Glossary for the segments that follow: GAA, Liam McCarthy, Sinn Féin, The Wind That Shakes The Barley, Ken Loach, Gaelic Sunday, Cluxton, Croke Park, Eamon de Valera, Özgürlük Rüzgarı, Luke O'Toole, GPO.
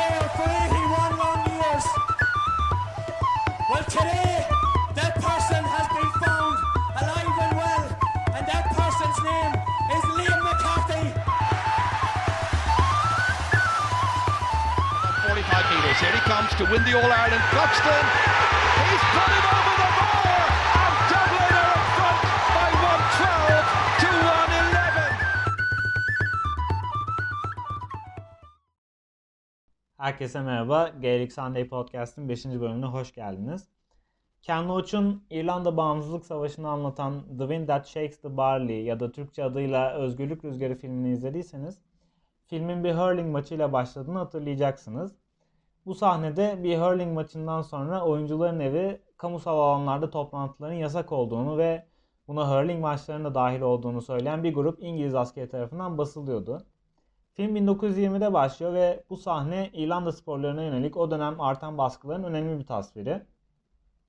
jail for 81 long years. Well, today, that person has been found alive and well, and that person's name is Liam McCarthy. About 45 metres, here he comes to win the All-Ireland. Cluxton, he's put it over the bar, and Dublin are in front by 112 to 111. Herkese merhaba, Gaelic Sunday Podcast'ın 5. bölümüne hoş geldiniz. Ken Loach'un İrlanda Bağımsızlık Savaşı'nı anlatan The Wind That Shakes The Barley ya da Türkçe adıyla Özgürlük Rüzgarı filmini izlediyseniz filmin bir hurling maçıyla başladığını hatırlayacaksınız. Bu sahnede bir hurling maçından sonra oyuncuların evi kamusal alanlarda toplantıların yasak olduğunu ve buna hurling maçlarının da dahil olduğunu söyleyen bir grup İngiliz askeri tarafından basılıyordu. Film 1920'de başlıyor ve bu sahne İrlanda sporlarına yönelik o dönem artan baskıların önemli bir tasviri.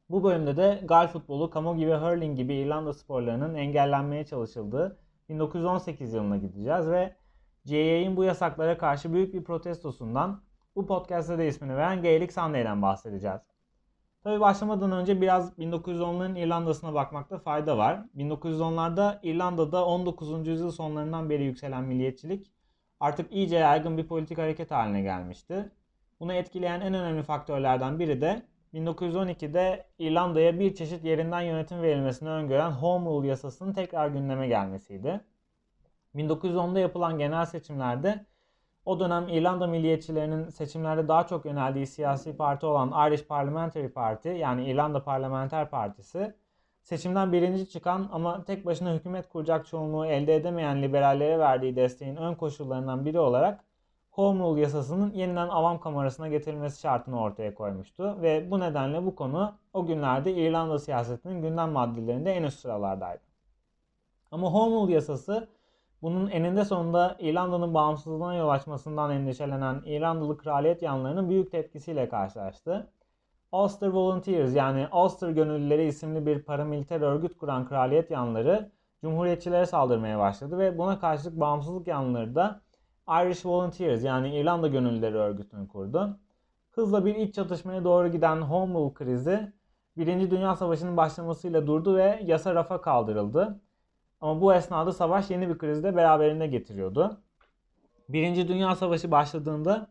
Bu bölümde de Gal futbolu, kamo gibi hurling gibi İrlanda sporlarının engellenmeye çalışıldığı 1918 yılına gideceğiz ve GAA'nin bu yasaklara karşı büyük bir protestosundan bu podcast'ta da ismini veren Gaelic Sunday'den bahsedeceğiz. Tabii başlamadan önce biraz 1910'ların İrlanda'sına bakmakta fayda var. 1910'larda İrlanda'da 19. yüzyıl sonlarından beri yükselen milliyetçilik artık iyice yaygın bir politik hareket haline gelmişti. Bunu etkileyen en önemli faktörlerden biri de 1912'de İrlanda'ya bir çeşit yerinden yönetim verilmesini öngören Home Rule yasasının tekrar gündeme gelmesiydi. 1910'da yapılan genel seçimlerde o dönem İrlanda milliyetçilerinin seçimlerde daha çok yöneldiği siyasi parti olan Irish Parliamentary Party, yani İrlanda Parlamenter Partisi, seçimden birinci çıkan ama tek başına hükümet kuracak çoğunluğu elde edemeyen liberallere verdiği desteğin ön koşullarından biri olarak Home Rule yasasının yeniden avam kamerasına getirilmesi şartını ortaya koymuştu ve bu nedenle bu konu o günlerde İrlanda siyasetinin gündem maddelerinde en üst sıralardaydı. Ama Home Rule yasası bunun eninde sonunda İrlanda'nın bağımsızlığına yol açmasından endişelenen İrlandalı kraliyet yanlarının büyük tepkisiyle karşılaştı. Ulster Volunteers, yani Ulster Gönüllüleri isimli bir paramiliter örgüt kuran kraliyet yanları cumhuriyetçilere saldırmaya başladı ve buna karşılık bağımsızlık yanları da Irish Volunteers, yani İrlanda Gönüllüleri örgütünü kurdu. Hızla bir iç çatışmaya doğru giden Home Rule krizi 1. Dünya Savaşı'nın başlamasıyla durdu ve yasa rafa kaldırıldı. Ama bu esnada savaş yeni bir krizi de beraberinde getiriyordu. 1. Dünya Savaşı başladığında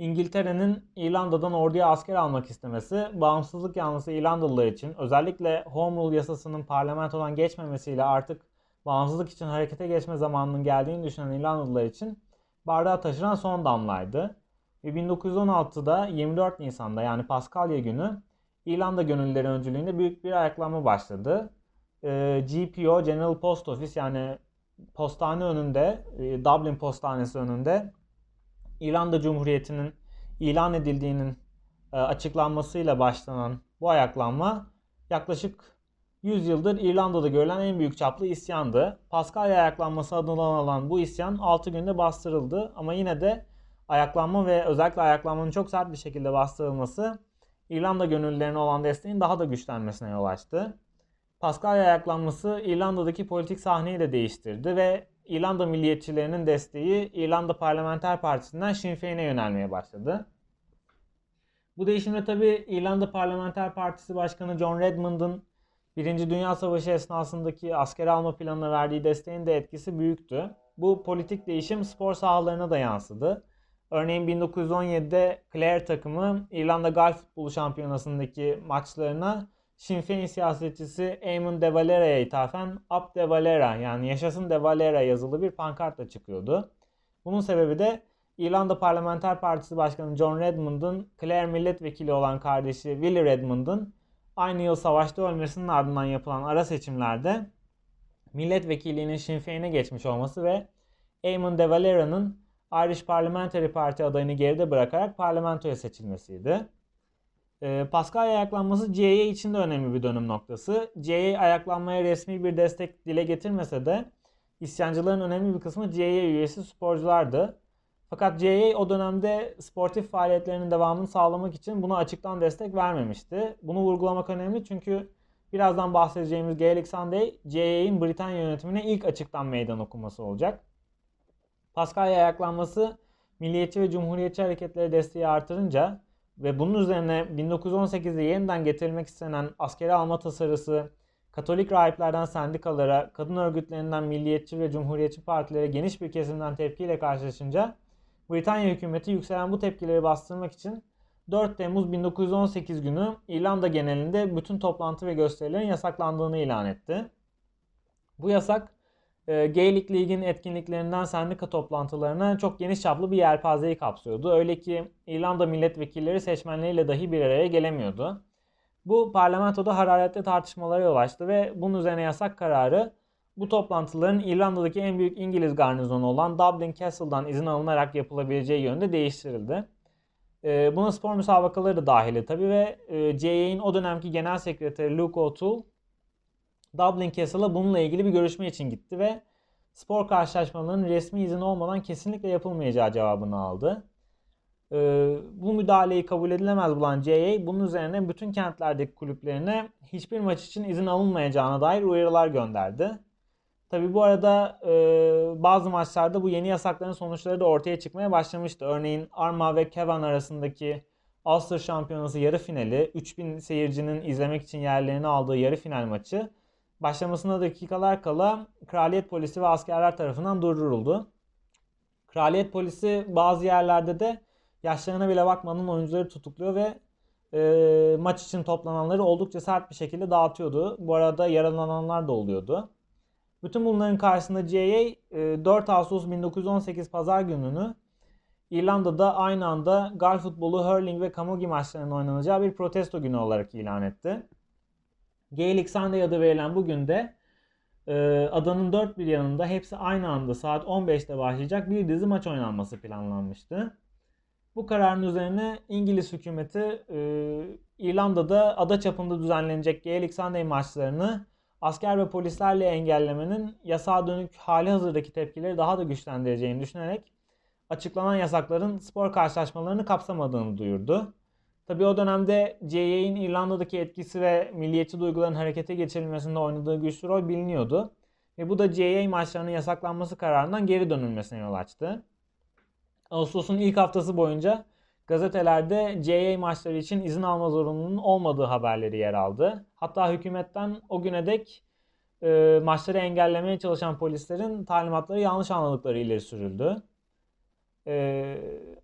İngiltere'nin İrlanda'dan orduya asker almak istemesi bağımsızlık yanlısı İrlandalılar için, özellikle Home Rule yasasının parlamentodan geçmemesiyle artık bağımsızlık için harekete geçme zamanının geldiğini düşünen İrlandalılar için bardağı taşıran son damlaydı. Ve 1916'da 24 Nisan'da, yani Paskalya günü, İrlanda Gönüllüleri öncülüğünde büyük bir ayaklanma başladı. GPO, General Post Office, yani postane önünde, Dublin Postanesi önünde İrlanda Cumhuriyeti'nin ilan edildiğinin açıklanmasıyla başlanan bu ayaklanma yaklaşık 100 yıldır İrlanda'da görülen en büyük çaplı isyandı. Paskalya ayaklanması adına alan bu isyan 6 günde bastırıldı ama yine de ayaklanma ve özellikle ayaklanmanın çok sert bir şekilde bastırılması İrlanda Gönüllülerine olan desteğin daha da güçlenmesine yol açtı. Paskalya ayaklanması İrlanda'daki politik sahneyi de değiştirdi ve İrlanda milliyetçilerinin desteği İrlanda Parlamenter Partisi'nden Sinn Féin'e yönelmeye başladı. Bu değişimle tabii İrlanda Parlamenter Partisi Başkanı John Redmond'un 1. Dünya Savaşı esnasındaki asker alma planına verdiği desteğin de etkisi büyüktü. Bu politik değişim spor sahalarına da yansıdı. Örneğin 1917'de Clare takımı İrlanda Gal futbolu şampiyonasındaki maçlarına Sinn Féin siyasetçisi Eamon de Valera'ya ithafen "Up de Valera", yani "Yaşasın de Valera" yazılı bir pankartla çıkıyordu. Bunun sebebi de İrlanda Parlamenter Partisi Başkanı John Redmond'un Clare milletvekili olan kardeşi Willie Redmond'un aynı yıl savaşta ölmesinin ardından yapılan ara seçimlerde milletvekilliğinin Sinn Féin'e geçmiş olması ve Eamon de Valera'nın Irish Parliamentary Party adayını geride bırakarak parlamentoya seçilmesiydi. Paskalya ayaklanması GAA için de önemli bir dönüm noktası. GAA ayaklanmaya resmi bir destek dile getirmese de isyancıların önemli bir kısmı GAA üyesi sporculardı. Fakat GAA o dönemde sportif faaliyetlerinin devamını sağlamak için buna açıktan destek vermemişti. Bunu vurgulamak önemli çünkü birazdan bahsedeceğimiz Gaelic Sunday, GAA'nin Britanya yönetimine ilk açıktan meydan okuması olacak. Paskalya ayaklanması milliyetçi ve cumhuriyetçi hareketlere desteği artırınca ve bunun üzerine 1918'de yeniden getirilmek istenen askeri alma tasarısı, Katolik rahiplerden sendikalara, kadın örgütlerinden milliyetçi ve cumhuriyetçi partilere geniş bir kesimden tepkiyle karşılaşınca Britanya hükümeti yükselen bu tepkileri bastırmak için 4 Temmuz 1918 günü İrlanda genelinde bütün toplantı ve gösterilerin yasaklandığını ilan etti. Bu yasak Gaelic League'in etkinliklerinden sendika toplantılarına çok geniş çaplı bir yelpazeyi kapsıyordu. Öyle ki İrlanda milletvekilleri seçmenleriyle dahi bir araya gelemiyordu. Bu parlamentoda hararetli tartışmalara yol açtı ve bunun üzerine yasak kararı bu toplantıların İrlanda'daki en büyük İngiliz garnizonu olan Dublin Castle'dan izin alınarak yapılabileceği yönde değiştirildi. Buna spor müsabakaları da dahildi tabii ve GAA'nin o dönemki genel sekreteri Luke O'Toole Dublin Castle'a bununla ilgili bir görüşme için gitti ve spor karşılaşmalarının resmi izin olmadan kesinlikle yapılmayacağı cevabını aldı. Bu müdahaleyi kabul edilemez bulan GAA bunun üzerine bütün kentlerdeki kulüplerine hiçbir maç için izin alınmayacağına dair uyarılar gönderdi. Tabi bu arada bazı maçlarda bu yeni yasakların sonuçları da ortaya çıkmaya başlamıştı. Örneğin Armagh ve Cavan arasındaki Ulster Şampiyonası yarı finali, 3000 seyircinin izlemek için yerlerini aldığı yarı final maçı başlamasına dakikalar kala kraliyet polisi ve askerler tarafından durduruldu. Kraliyet polisi bazı yerlerde de yaşlarına bile bakmadan oyuncuları tutukluyor ve maç için toplananları oldukça sert bir şekilde dağıtıyordu. Bu arada yaralananlar da oluyordu. Bütün bunların karşısında GAA 4 Ağustos 1918 Pazar gününü İrlanda'da aynı anda gal futbolu, hurling ve kamugi maçlarının oynanacağı bir protesto günü olarak ilan etti. Gaelic Sunday adı verilen bu günde adanın dört bir yanında hepsi aynı anda saat 15'te başlayacak bir dizi maç oynanması planlanmıştı. Bu kararın üzerine İngiliz hükümeti İrlanda'da ada çapında düzenlenecek Gaelic Sunday maçlarını asker ve polislerle engellemenin yasağa dönük hali hazırdaki tepkileri daha da güçlendireceğini düşünerek açıklanan yasakların spor karşılaşmalarını kapsamadığını duyurdu. Tabii o dönemde GAA'nin İrlanda'daki etkisi ve milliyetçi duyguların harekete geçirilmesinde oynadığı güçlü rol biliniyordu. Ve bu da GAA maçlarının yasaklanması kararından geri dönülmesine yol açtı. Ağustos'un ilk haftası boyunca gazetelerde GAA maçları için izin alma zorunluluğunun olmadığı haberleri yer aldı. Hatta hükümetten o güne dek maçları engellemeye çalışan polislerin talimatları yanlış anladıkları ileri sürüldü.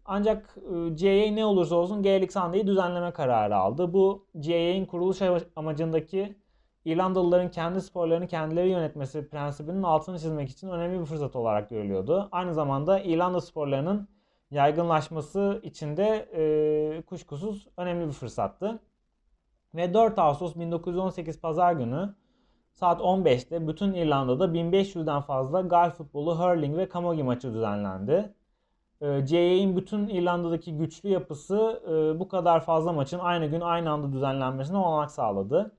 Ancak GAA ne olursa olsun Gaelic Sunday'i düzenleme kararı aldı. Bu GAA'nin kuruluş amacındaki İrlandalıların kendi sporlarını kendileri yönetmesi prensibinin altını çizmek için önemli bir fırsat olarak görülüyordu. Aynı zamanda İrlanda sporlarının yaygınlaşması için de kuşkusuz önemli bir fırsattı. Ve 4 Ağustos 1918 Pazar günü saat 15'te bütün İrlanda'da 1500'den fazla gal futbolu, hurling ve kamugi maçı düzenlendi. GAA'nin bütün İrlanda'daki güçlü yapısı bu kadar fazla maçın aynı gün aynı anda düzenlenmesine olanak sağladı.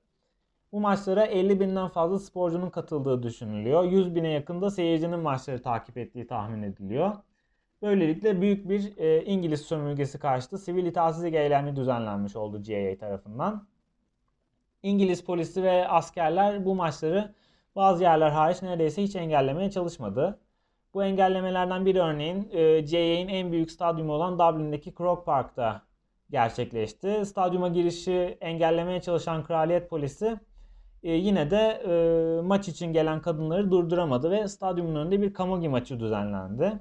Bu maçlara 50.000'den fazla sporcunun katıldığı düşünülüyor. 100.000'e yakında seyircinin maçları takip ettiği tahmin ediliyor. Böylelikle büyük bir İngiliz sömürgesi karşıtı sivil itaatsizlik eylemi düzenlenmiş oldu GAA tarafından. İngiliz polisi ve askerler bu maçları bazı yerler hariç neredeyse hiç engellemeye çalışmadı. Bu engellemelerden bir örneğin GAA'nin en büyük stadyumu olan Dublin'deki Croke Park'ta gerçekleşti. Stadyuma girişi engellemeye çalışan kraliyet polisi yine de maç için gelen kadınları durduramadı ve stadyumun önünde bir kamugi maçı düzenlendi.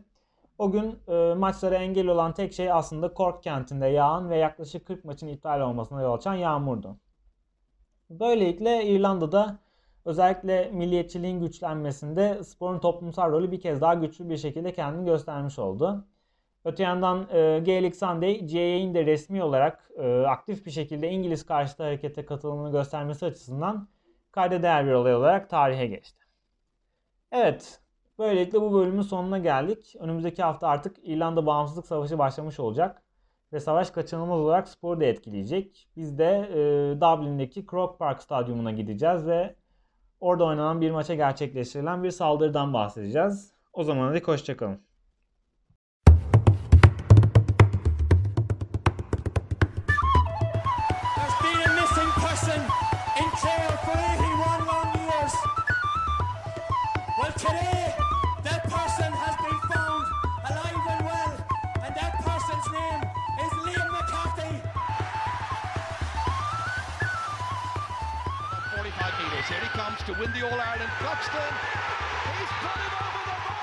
O gün maçlara engel olan tek şey aslında Cork kentinde yağan ve yaklaşık 40 maçın iptal olmasına yol açan yağmurdu. Böylelikle İrlanda'da özellikle milliyetçiliğin güçlenmesinde sporun toplumsal rolü bir kez daha güçlü bir şekilde kendini göstermiş oldu. Öte yandan Gaelic Sunday, GAA'nin de resmi olarak aktif bir şekilde İngiliz karşıtı harekete katılımını göstermesi açısından kayda değer bir olay olarak tarihe geçti. Evet, böylelikle bu bölümün sonuna geldik. Önümüzdeki hafta artık İrlanda Bağımsızlık Savaşı başlamış olacak ve savaş kaçınılmaz olarak sporu da etkileyecek. Biz de Dublin'deki Croke Park stadyumuna gideceğiz ve orada oynanan bir maça gerçekleştirilen bir saldırıdan bahsedeceğiz. O zaman hadi hoşça kalın. Today, that person has been found alive and well, and 5 metres. Here he comes to win the All-Ireland. Cluxton, he's put him over the bar.